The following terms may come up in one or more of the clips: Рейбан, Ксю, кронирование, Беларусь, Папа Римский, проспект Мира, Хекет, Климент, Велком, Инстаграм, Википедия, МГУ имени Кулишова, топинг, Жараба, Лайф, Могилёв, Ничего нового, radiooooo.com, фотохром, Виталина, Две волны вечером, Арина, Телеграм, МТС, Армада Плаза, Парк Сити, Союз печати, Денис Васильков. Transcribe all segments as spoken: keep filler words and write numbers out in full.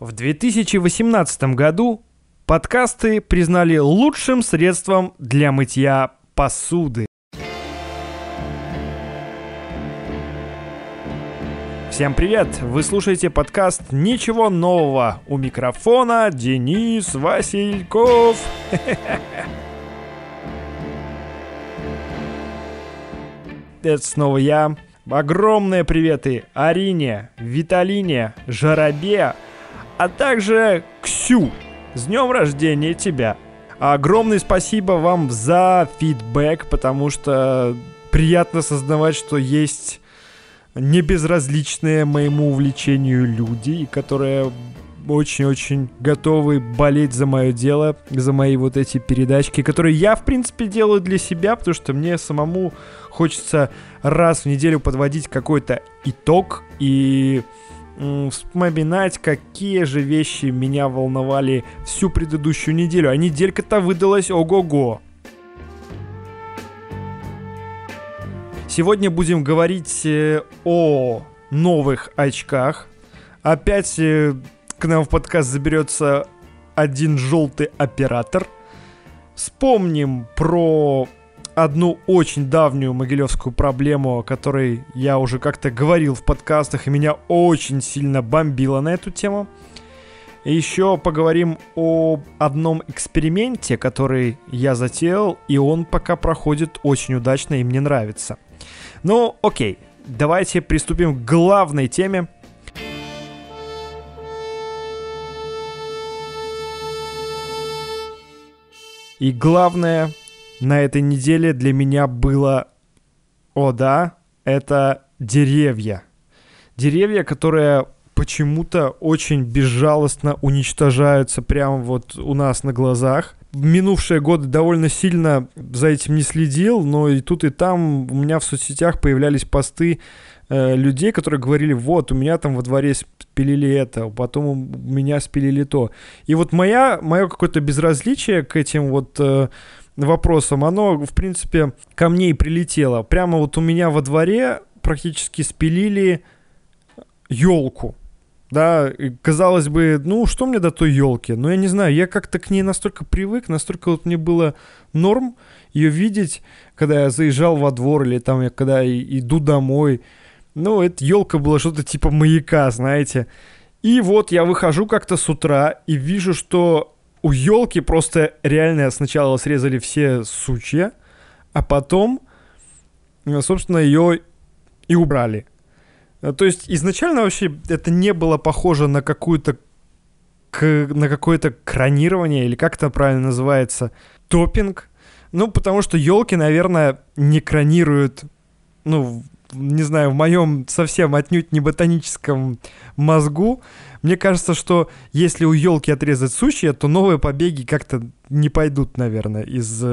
В две тысячи восемнадцатом году подкасты признали лучшим средством для мытья посуды. Всем привет! Вы слушаете подкаст «Ничего нового». У микрофона Денис Васильков. Это снова я. Огромные приветы Арине, Виталине, Жарабе, а также Ксю. С днем рождения тебя! Огромное спасибо вам за фидбэк, потому что приятно осознавать, что есть небезразличные моему увлечению люди, которые очень-очень готовы болеть за мое дело, за мои вот эти передачки, которые я, в принципе, делаю для себя, потому что мне самому хочется раз в неделю подводить какой-то итог и вспоминать, какие же вещи меня волновали всю предыдущую неделю. А неделька-то выдалась ого-го. Сегодня будем говорить о новых очках. Опять к нам в подкаст заберется один желтый оператор. Вспомним про одну очень давнюю могилевскую проблему, о которой я уже как-то говорил в подкастах, и меня очень сильно бомбило на эту тему. Еще поговорим об одном эксперименте, который я затеял, и он пока проходит очень удачно и мне нравится. Ну, окей, давайте приступим к главной теме. И главное на этой неделе для меня было, о да, это деревья. Деревья, которые почему-то очень безжалостно уничтожаются прямо вот у нас на глазах. В минувшие годы довольно сильно за этим не следил, но и тут, и там у меня в соцсетях появлялись посты э, людей, которые говорили: вот, у меня там во дворе спилили это, потом у меня спилили то. И вот моя, мое какое-то безразличие к этим вот э, вопросам, оно, в принципе, ко мне и прилетело. Прямо вот у меня во дворе практически спилили елку. Да, казалось бы, ну что мне до той елки? Но я не знаю, я как-то к ней настолько привык, настолько вот мне было норм ее видеть, когда я заезжал во двор или там я когда иду домой. Ну, эта елка была что-то типа маяка, знаете. И вот я выхожу как-то с утра и вижу, что у елки просто реально сначала срезали все сучья, а потом, собственно, ее и убрали. То есть изначально вообще это не было похоже на какую-то к, на какое-то кронирование, или как это правильно называется, топинг. Ну, потому что елки, наверное, не кронируют, ну, не знаю, в моем совсем отнюдь не ботаническом мозгу. Мне кажется, что если у елки отрезать сучья, то новые побеги как-то не пойдут, наверное, из,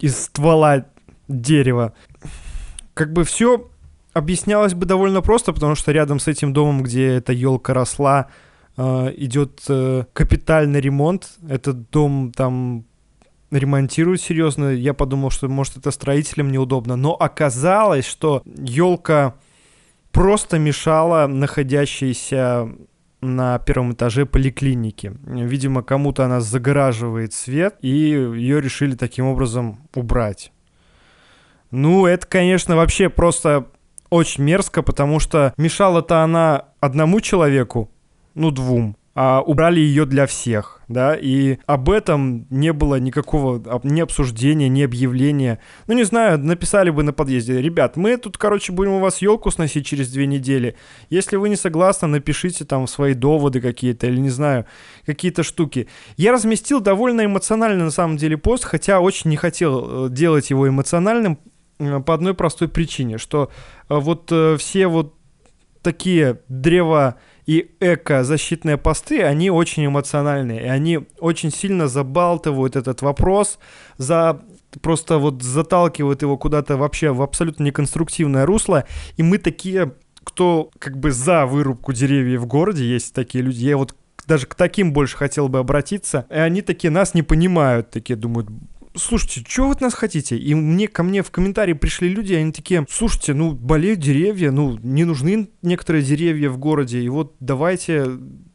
из ствола дерева. Как бы все объяснялось бы довольно просто, потому что рядом с этим домом, где эта елка росла, идет капитальный ремонт. Этот дом там ремонтируют серьезно. Я подумал, что, может, это строителям неудобно. Но оказалось, что елка просто мешала находящейся на первом этаже поликлиники. Видимо, кому-то она загораживает свет, и ее решили таким образом убрать. Ну, это, конечно, вообще просто очень мерзко, потому что мешала-то она одному человеку, ну, двум, а убрали ее для всех, да, и об этом не было никакого ни обсуждения, ни объявления. Ну, не знаю, написали бы на подъезде: ребят, мы тут, короче, будем у вас елку сносить через две недели. Если вы не согласны, напишите там свои доводы какие-то, или, не знаю, какие-то штуки. Я разместил довольно эмоционально, на самом деле, пост, хотя очень не хотел делать его эмоциональным, по одной простой причине, что вот все вот такие древо- и эко-защитные посты, они очень эмоциональные, и они очень сильно забалтывают этот вопрос, за, просто вот заталкивают его куда-то вообще в абсолютно неконструктивное русло, и мы такие, кто как бы за вырубку деревьев в городе, есть такие люди, я вот даже к таким больше хотел бы обратиться, и они такие нас не понимают, такие думают: слушайте, что вы от нас хотите? И мне ко мне в комментарии пришли люди, они такие: слушайте, ну болеют деревья, ну не нужны некоторые деревья в городе, и вот давайте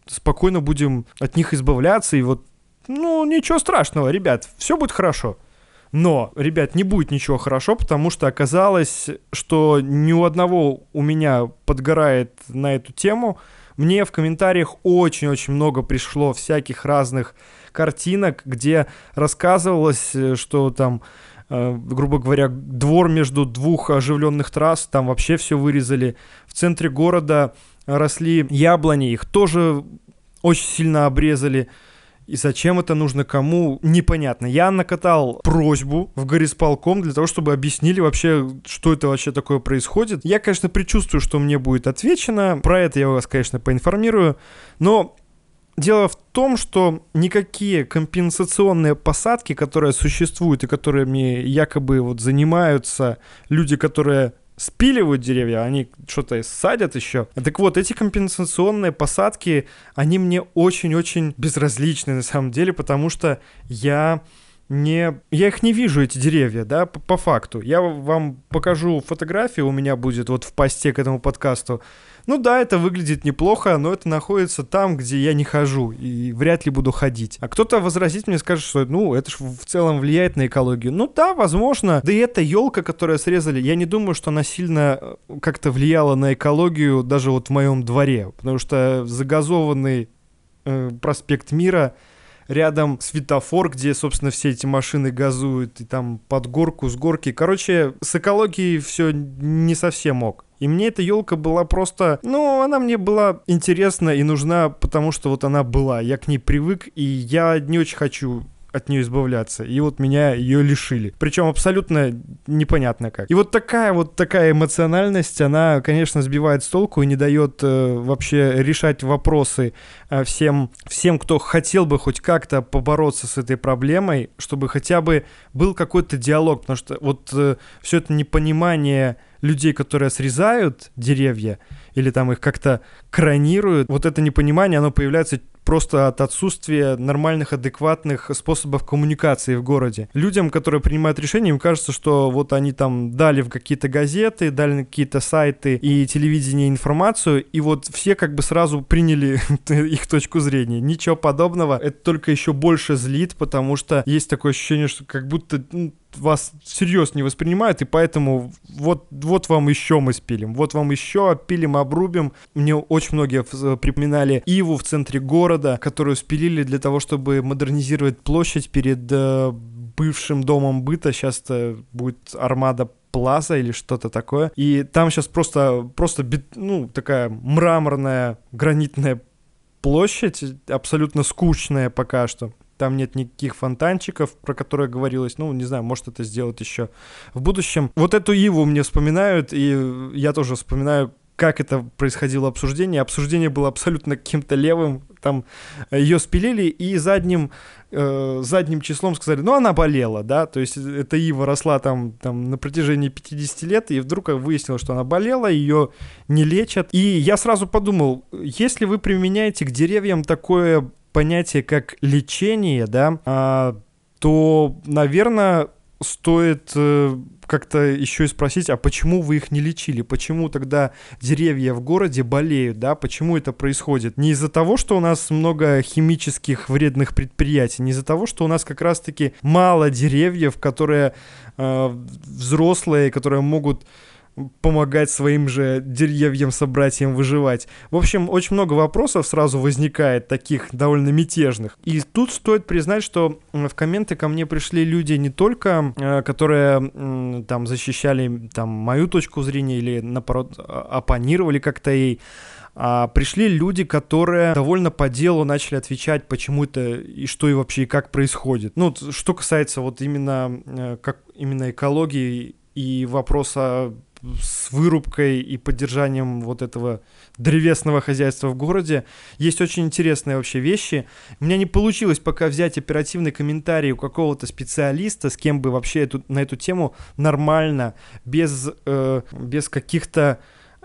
спокойно будем от них избавляться, и вот, ну ничего страшного, ребят, все будет хорошо. Но, ребят, не будет ничего хорошо, потому что оказалось, что ни у одного у меня подгорает на эту тему. Мне в комментариях очень-очень много пришло всяких разных картинок, где рассказывалось, что там, э, грубо говоря, двор между двух оживленных трасс, там вообще все вырезали. В центре города росли яблони, их тоже очень сильно обрезали. И зачем это нужно кому, непонятно. Я накатал просьбу в горисполком для того, чтобы объяснили вообще, что это вообще такое происходит. Я, конечно, предчувствую, что мне будет отвечено. Про это я вас, конечно, поинформирую. Но дело в том, что никакие компенсационные посадки, которые существуют и которыми якобы вот занимаются люди, которые спиливают деревья, они что-то садят еще. Так вот, эти компенсационные посадки, они мне очень-очень безразличны на самом деле, потому что я не... Я их не вижу, эти деревья, да, по, по факту. Я вам покажу фотографию, у меня будет вот в посте к этому подкасту. Ну да, это выглядит неплохо, но это находится там, где я не хожу и вряд ли буду ходить. А кто-то возразит мне, скажет, что ну, это же в целом влияет на экологию. Ну да, возможно. Да и эта елка, которую срезали, я не думаю, что она сильно как-то влияла на экологию даже вот в моем дворе. Потому что загазованный э, проспект Мира, рядом светофор, где, собственно, все эти машины газуют, и там под горку, с горки. Короче, с экологией все не совсем ок. И мне эта елка была просто... Ну, она мне была интересна и нужна, потому что вот она была. Я к ней привык, и я не очень хочу от нее избавляться. И вот меня ее лишили. Причем абсолютно непонятно как. И вот такая вот такая эмоциональность, она, конечно, сбивает с толку и не дает э, вообще решать вопросы э, всем, всем, кто хотел бы хоть как-то побороться с этой проблемой, чтобы хотя бы был какой-то диалог. Потому что вот э, все это непонимание людей, которые срезают деревья или там их как-то кранируют, вот это непонимание, оно появляется просто от отсутствия нормальных, адекватных способов коммуникации в городе. Людям, которые принимают решения, им кажется, что вот они там дали в какие-то газеты, дали на какие-то сайты и телевидение информацию, и вот все как бы сразу приняли их точку зрения. Ничего подобного. Это только еще больше злит, потому что есть такое ощущение, что как будто... вас всерьез не воспринимают, и поэтому вот, вот вам еще мы спилим, вот вам еще опилим, обрубим. Мне очень многие припоминали иву в центре города, которую спилили для того, чтобы модернизировать площадь перед э, бывшим домом быта. Сейчас это будет Армада Плаза или что-то такое. И там сейчас просто, просто ну, такая мраморная гранитная площадь, абсолютно скучная пока что. Там нет никаких фонтанчиков, про которые говорилось. Ну, не знаю, может это сделать еще в будущем. Вот эту иву мне вспоминают, и я тоже вспоминаю, как это происходило обсуждение. Обсуждение было абсолютно каким-то левым. Там ее спилили и задним, э, задним числом сказали, ну, она болела, да. То есть эта ива росла там, там на протяжении пятьдесят лет, и вдруг выяснилось, что она болела, ее не лечат. И я сразу подумал, если вы применяете к деревьям такое... понятие как лечение, да, а, то, наверное, стоит э, как-то еще и спросить, а почему вы их не лечили? Почему тогда деревья в городе болеют, да? Почему это происходит? Не из-за того, что у нас много химических вредных предприятий, не из-за того, что у нас как раз-таки мало деревьев, которые э, взрослые, которые могут... помогать своим же деревьям-собратьям выживать. В общем, очень много вопросов сразу возникает, таких довольно мятежных. И тут стоит признать, что в комменты ко мне пришли люди не только, которые там защищали там, мою точку зрения или, наоборот, оппонировали как-то ей, а пришли люди, которые довольно по делу начали отвечать, почему это и что и вообще, и как происходит. Ну, что касается вот именно, как, именно экологии и вопроса с вырубкой и поддержанием вот этого древесного хозяйства в городе. Есть очень интересные вообще вещи. У меня не получилось пока взять оперативный комментарий у какого-то специалиста, с кем бы вообще эту, на эту тему нормально, без, э, без каких-то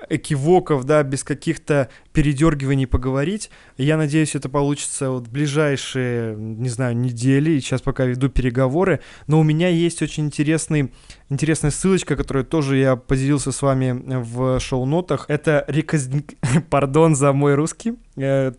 экивоков, да, без каких-то передергиваний поговорить. Я надеюсь, это получится вот в ближайшие, не знаю, недели. Сейчас пока веду переговоры. Но у меня есть очень интересный, интересная ссылочка, которую тоже я поделился с вами в шоу-нотах. Это рекозник... Пардон за мой русский.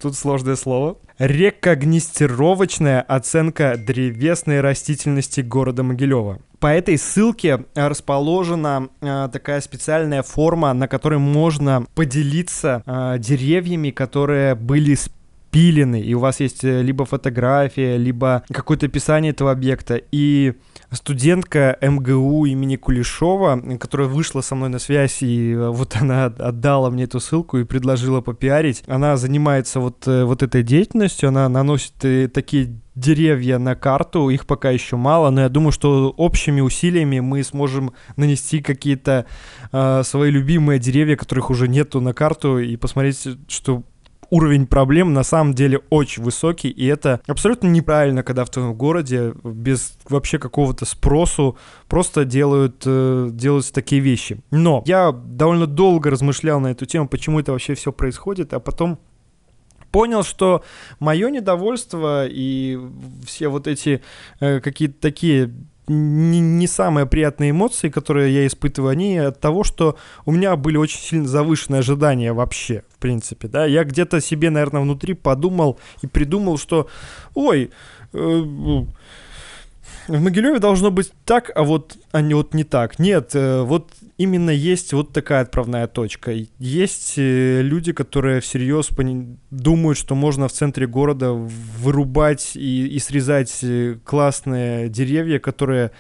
Тут сложное слово. Рекогнистировочная оценка древесной растительности города Могилёва. По этой ссылке расположена э, такая специальная форма, на которой можно поделиться э, деревьями, которые были спилены, и у вас есть либо фотография, либо какое-то описание этого объекта. И студентка эм гэ у имени Кулишова, которая вышла со мной на связь, и вот она отдала мне эту ссылку и предложила попиарить, она занимается вот, вот этой деятельностью, она наносит такие деревья на карту, их пока еще мало, но я думаю, что общими усилиями мы сможем нанести какие-то э, свои любимые деревья, которых уже нету, на карту, и посмотреть, что уровень проблем на самом деле очень высокий, и это абсолютно неправильно, когда в твоем городе без вообще какого-то спросу просто делают, э, делаются такие вещи. Но я довольно долго размышлял на эту тему, почему это вообще все происходит, а потом понял, что мое недовольство и все вот эти э, какие-то такие не, не самые приятные эмоции, которые я испытываю, они от того, что у меня были очень сильно завышенные ожидания вообще, в принципе, да. Я где-то себе, наверное, внутри подумал и придумал, что ой, э, в Могилёве должно быть так, а вот, а не, вот не так. Нет, э, вот именно есть вот такая отправная точка. Есть э, люди, которые всерьез пони- думают, что можно в центре города вырубать и, и срезать классные деревья, которые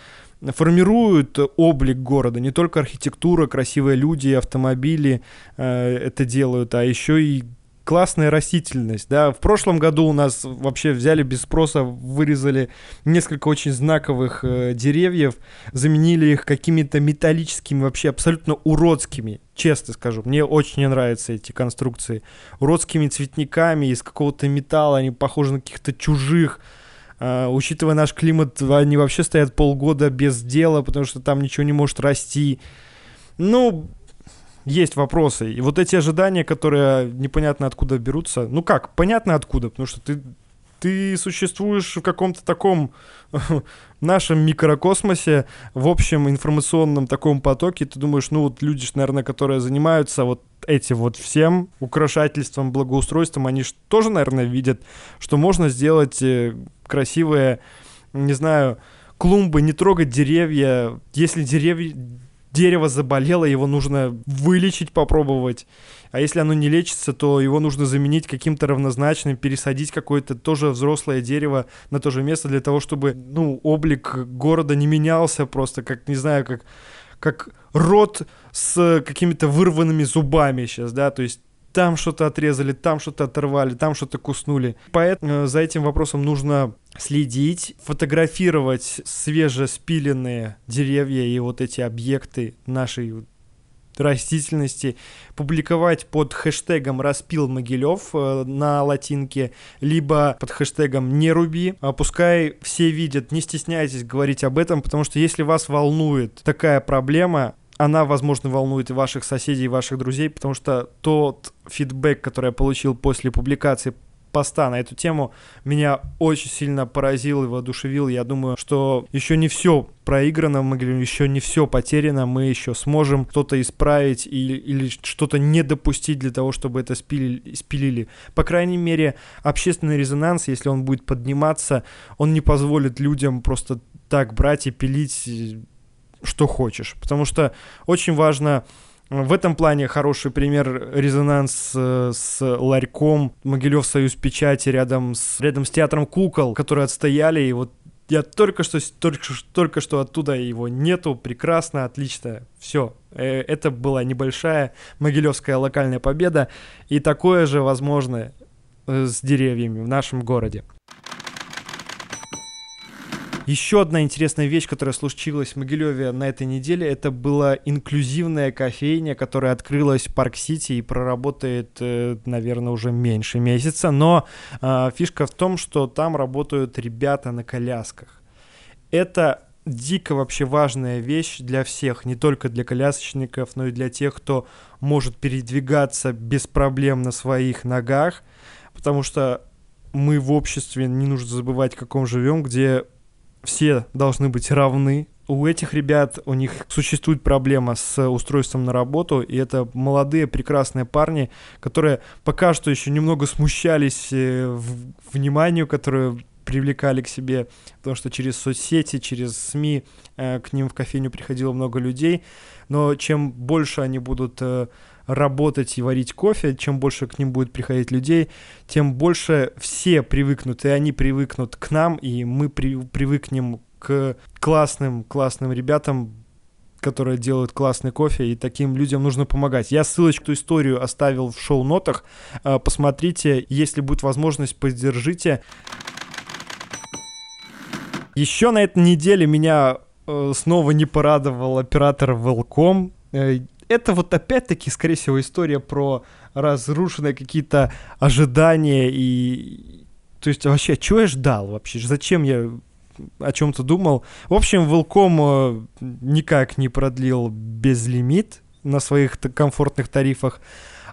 формируют облик города. Не только архитектура, красивые люди, автомобили э, это делают, а еще и классная растительность, да. В прошлом году у нас вообще взяли без спроса, вырезали несколько очень знаковых э, деревьев, заменили их какими-то металлическими, вообще абсолютно уродскими, честно скажу. Мне очень не нравятся эти конструкции. Уродскими цветниками из какого-то металла, они похожи на каких-то чужих. Э, учитывая наш климат, они вообще стоят полгода без дела, потому что там ничего не может расти. Ну... Есть вопросы. И вот эти ожидания, которые непонятно откуда берутся. Ну как, понятно откуда, потому что ты, ты существуешь в каком-то таком нашем микрокосмосе, в общем информационном таком потоке. Ты думаешь, ну вот люди, наверное, которые занимаются вот этим вот всем украшательством, благоустройством, они же тоже, наверное, видят, что можно сделать красивые, не знаю, клумбы, не трогать деревья. Если деревья... Дерево заболело, его нужно вылечить, попробовать. А если оно не лечится, то его нужно заменить каким-то равнозначным, пересадить какое-то тоже взрослое дерево на то же место для того, чтобы, ну, облик города не менялся просто, как, не знаю, как, как рот с какими-то вырванными зубами сейчас, да, то есть там что-то отрезали, там что-то оторвали, там что-то куснули. Поэтому за этим вопросом нужно следить, фотографировать свежеспиленные деревья и вот эти объекты нашей растительности, публиковать под хэштегом «Распил Могилёв» на латинке, либо под хэштегом «Не руби». Пускай все видят, не стесняйтесь говорить об этом, потому что если вас волнует такая проблема, она, возможно, волнует и ваших соседей, и ваших друзей, потому что тот фидбэк, который я получил после публикации поста на эту тему, меня очень сильно поразил и воодушевил. Я думаю, что еще не все проиграно, мы говорим, еще не все потеряно, мы еще сможем что-то исправить или, или что-то не допустить для того, чтобы это спилили, спилили. По крайней мере, общественный резонанс, если он будет подниматься, он не позволит людям просто так брать и пилить что хочешь, потому что очень важно. В этом плане хороший пример — резонанс э, с ларьком Могилёв Союз печати рядом с, рядом с театром кукол, которые отстояли, и вот я только что, только, только что оттуда, его нету, прекрасно, отлично, все. Э, это была небольшая могилёвская локальная победа, и такое же возможно э, с деревьями в нашем городе. Еще одна интересная вещь, которая случилась в Могилёве на этой неделе, это была инклюзивная кофейня, которая открылась в Парк Сити и проработает, наверное, уже меньше месяца. Но э, фишка в том, что там работают ребята на колясках. Это дико вообще важная вещь для всех, не только для колясочников, но и для тех, кто может передвигаться без проблем на своих ногах, потому что мы в обществе, не нужно забывать, в каком живем, где все должны быть равны. У этих ребят, у них существует проблема с устройством на работу, и это молодые прекрасные парни, которые пока что еще немного смущались вниманию, которое привлекали к себе, потому что через соцсети, через СМИ к ним в кофейню приходило много людей, но чем больше они будут работать и варить кофе, чем больше к ним будет приходить людей, тем больше все привыкнут, и они привыкнут к нам, и мы при- привыкнем к классным, классным ребятам, которые делают классный кофе, и таким людям нужно помогать. Я ссылочку, историю оставил в шоу-нотах, посмотрите, если будет возможность, поддержите. Еще на этой неделе меня э, снова не порадовал оператор Велком. Э, это вот опять-таки, скорее всего, история про разрушенные какие-то ожидания и... То есть вообще, чего я ждал вообще? Зачем я о чем-то думал? В общем, Велком э, никак не продлил безлимит на своих т- комфортных тарифах.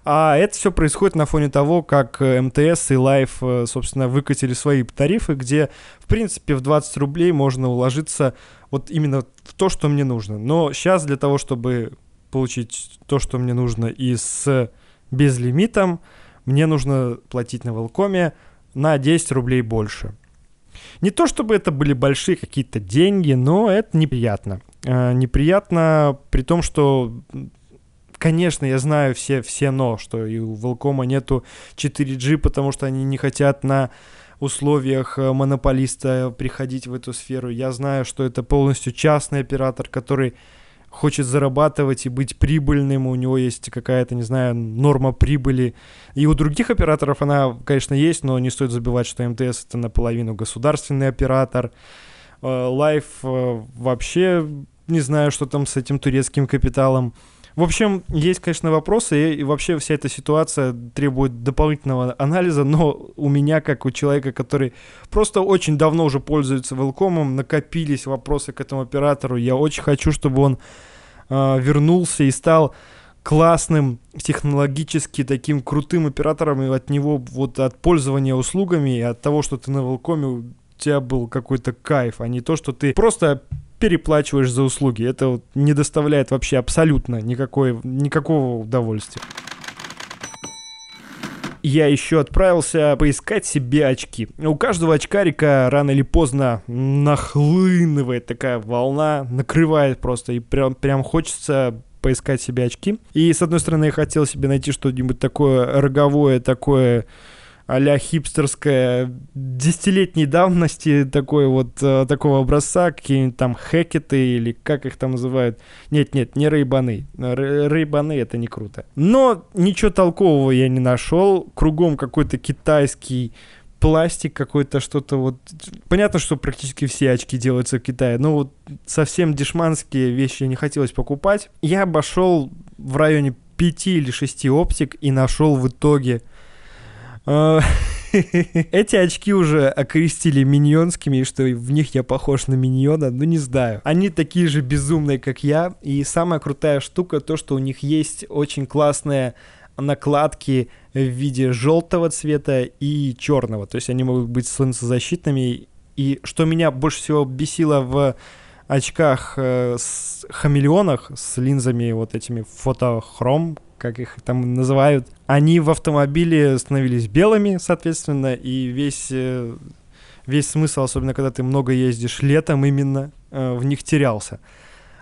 А это все происходит на фоне того, как МТС и Лайф, собственно, выкатили свои тарифы, где, в принципе, в двадцать рублей можно уложиться вот именно в то, что мне нужно. Но сейчас для того, чтобы получить то, что мне нужно, и с безлимитом, мне нужно платить на Велкоме на десять рублей больше. Не то чтобы это были большие какие-то деньги, но это неприятно. Неприятно при том, что... Конечно, я знаю все, все но, что и у Велкома нету четыре джи, потому что они не хотят на условиях монополиста приходить в эту сферу. Я знаю, что это полностью частный оператор, который хочет зарабатывать и быть прибыльным, у него есть какая-то, не знаю, норма прибыли. И у других операторов она, конечно, есть, но не стоит забывать, что МТС — это наполовину государственный оператор. Лайф вообще не знаю, что там с этим турецким капиталом. В общем, есть, конечно, вопросы, и вообще вся эта ситуация требует дополнительного анализа, но у меня, как у человека, который просто очень давно уже пользуется Велкомом, накопились вопросы к этому оператору. Я очень хочу, чтобы он э, вернулся и стал классным, технологически таким крутым оператором, и от него, вот от пользования услугами, и от того, что ты на Велкоме, у тебя был какой-то кайф, а не то, что ты просто... переплачиваешь за услуги. Это вот не доставляет вообще абсолютно никакой, никакого удовольствия. Я еще отправился поискать себе очки. У каждого очкарика рано или поздно нахлынывает такая волна, накрывает просто, и прям, прям хочется поискать себе очки. И, с одной стороны, я хотел себе найти что-нибудь такое роговое, такое... а-ля хипстерская, десятилетней давности, такой вот, э, такого образца, какие-нибудь там Хекеты или как их там называют. Нет-нет, не Рейбаны. Рейбаны — это не круто. Но ничего толкового я не нашел. Кругом какой-то китайский пластик, какой-то что-то вот... Понятно, что практически все очки делаются в Китае, но вот совсем дешманские вещи не хотелось покупать. Я обошел в районе пяти или шести оптик и нашел в итоге... Эти очки уже окрестили миньонскими, что в них я похож на миньона, ну не знаю. Они такие же безумные, как я, и самая крутая штука то, что у них есть очень классные накладки в виде желтого цвета и черного, то есть они могут быть солнцезащитными. И что меня больше всего бесило в очках с хамелеонах, с линзами вот этими фотохром, как их там называют, они в автомобиле становились белыми, соответственно, и весь, весь смысл, особенно когда ты много ездишь летом именно, в них терялся.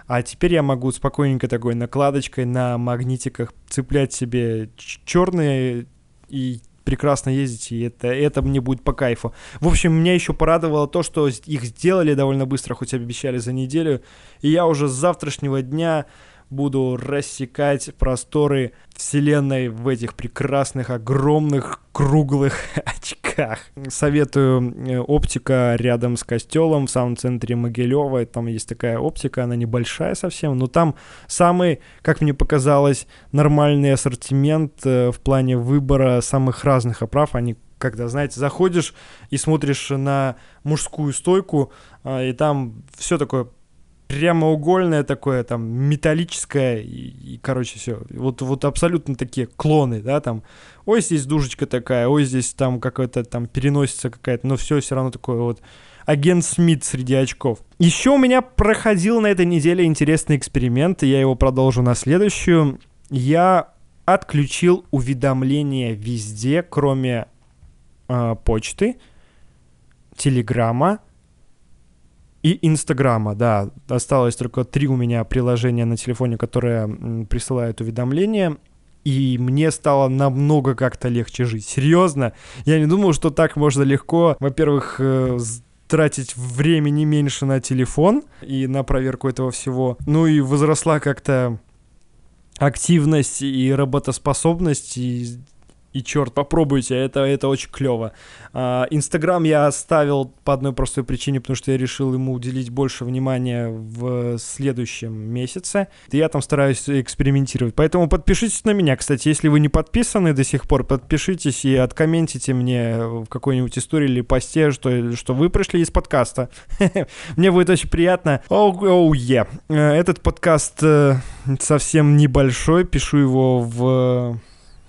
А теперь я могу спокойненько такой накладочкой на магнитиках цеплять себе черные и прекрасно ездить, и это, это мне будет по кайфу. В общем, меня еще порадовало то, что их сделали довольно быстро, хоть обещали за неделю, и я уже с завтрашнего дня... буду рассекать просторы вселенной в этих прекрасных, огромных, круглых очках. Советую оптика рядом с костелом в самом центре Могилёва. Там есть такая оптика, она небольшая совсем, но там самый, как мне показалось, нормальный ассортимент в плане выбора самых разных оправ. Они, когда, знаете, заходишь и смотришь на мужскую стойку, и там все такое прямоугольное такое, там, металлическое, и, и короче, все. Вот, вот абсолютно такие клоны, да, там, ой, здесь душечка такая, ой, здесь там какая-то там переносится какая-то, но все все равно такое вот агент Смит среди очков. Еще у меня проходил на этой неделе интересный эксперимент, и я его продолжу на следующую. Я отключил уведомления везде, кроме э, почты, Телеграма и Инстаграма, да. Осталось только три у меня приложения на телефоне, которые присылают уведомления, и мне стало намного как-то легче жить. Серьезно, я не думал, что так можно легко, во-первых, тратить времени меньше на телефон и на проверку этого всего, ну и возросла как-то активность и работоспособность, и... И черт, попробуйте, это, это очень клево. Инстаграм я оставил по одной простой причине, потому что я решил ему уделить больше внимания в следующем месяце. Я там стараюсь экспериментировать. Поэтому подпишитесь на меня, кстати, если вы не подписаны до сих пор, подпишитесь и откомментите мне в какой-нибудь истории или посте, что, что вы пришли из подкаста. Мне будет очень приятно. Оу, е. Этот подкаст совсем небольшой, пишу его в...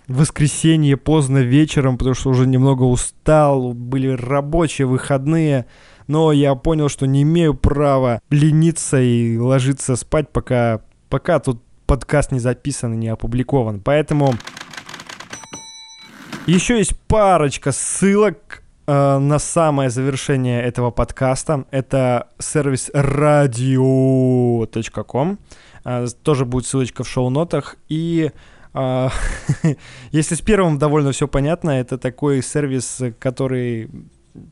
В воскресенье поздно вечером, потому что уже немного устал, были рабочие выходные, но я понял, что не имею права лениться и ложиться спать, пока, пока тут подкаст не записан и не опубликован. Поэтому еще есть парочка ссылок э, на самое завершение этого подкаста. Это сервис радио точка ком, э, тоже будет ссылочка в шоу-нотах, и... Если с первым довольно все понятно, это такой сервис, который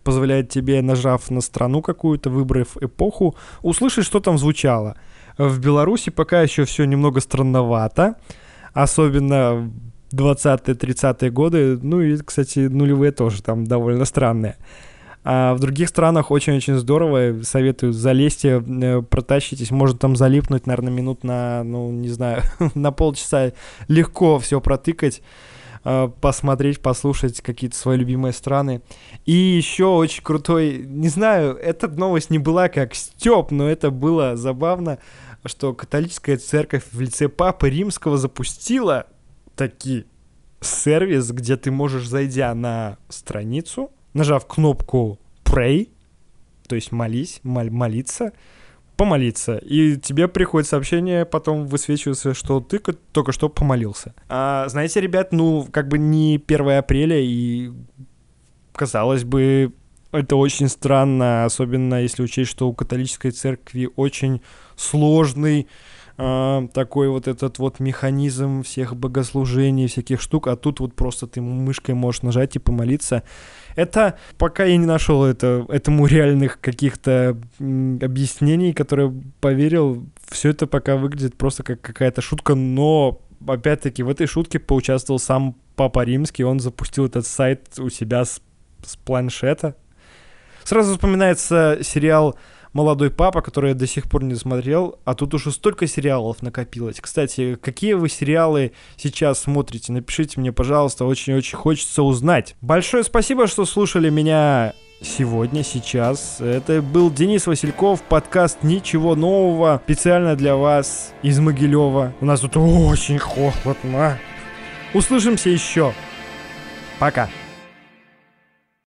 позволяет тебе, нажав на страну какую-то, выбрав эпоху, услышать, что там звучало. В Беларуси пока еще все немного странновато, особенно двадцатые-тридцатые годы, ну и, кстати, нулевые тоже там довольно странные. А в других странах очень-очень здорово, советую, залезьте, протащитесь, можно там залипнуть, наверное, минут на, ну, не знаю, на полчаса легко все протыкать, посмотреть, послушать какие-то свои любимые страны. И еще очень крутой, не знаю, эта новость не была как стёб, но это было забавно, что католическая церковь в лице Папы Римского запустила таки сервис, где ты можешь, зайдя на страницу, нажав кнопку «Pray», то есть «молись», мол, «молиться», «помолиться», и тебе приходит сообщение, потом высвечивается, что ты только что помолился. А, знаете, ребят, ну, как бы не первое апреля, и, казалось бы, это очень странно, особенно если учесть, что у католической церкви очень сложный э, такой вот этот вот механизм всех богослужений, всяких штук, а тут вот просто ты мышкой можешь нажать и помолиться. Это пока я не нашел это, этому реальных каких-то м, объяснений, которые поверил. Все это пока выглядит просто как какая-то шутка, но опять-таки в этой шутке поучаствовал сам Папа Римский. Он запустил этот сайт у себя с, с планшета. Сразу вспоминается сериал «Молодой папа», который я до сих пор не смотрел, а тут уже столько сериалов накопилось. Кстати, какие вы сериалы сейчас смотрите? Напишите мне, пожалуйста, очень-очень хочется узнать. Большое спасибо, что слушали меня сегодня, сейчас. Это был Денис Васильков, подкаст «Ничего нового», специально для вас из Могилёва. У нас тут очень холодно. Услышимся еще. Пока.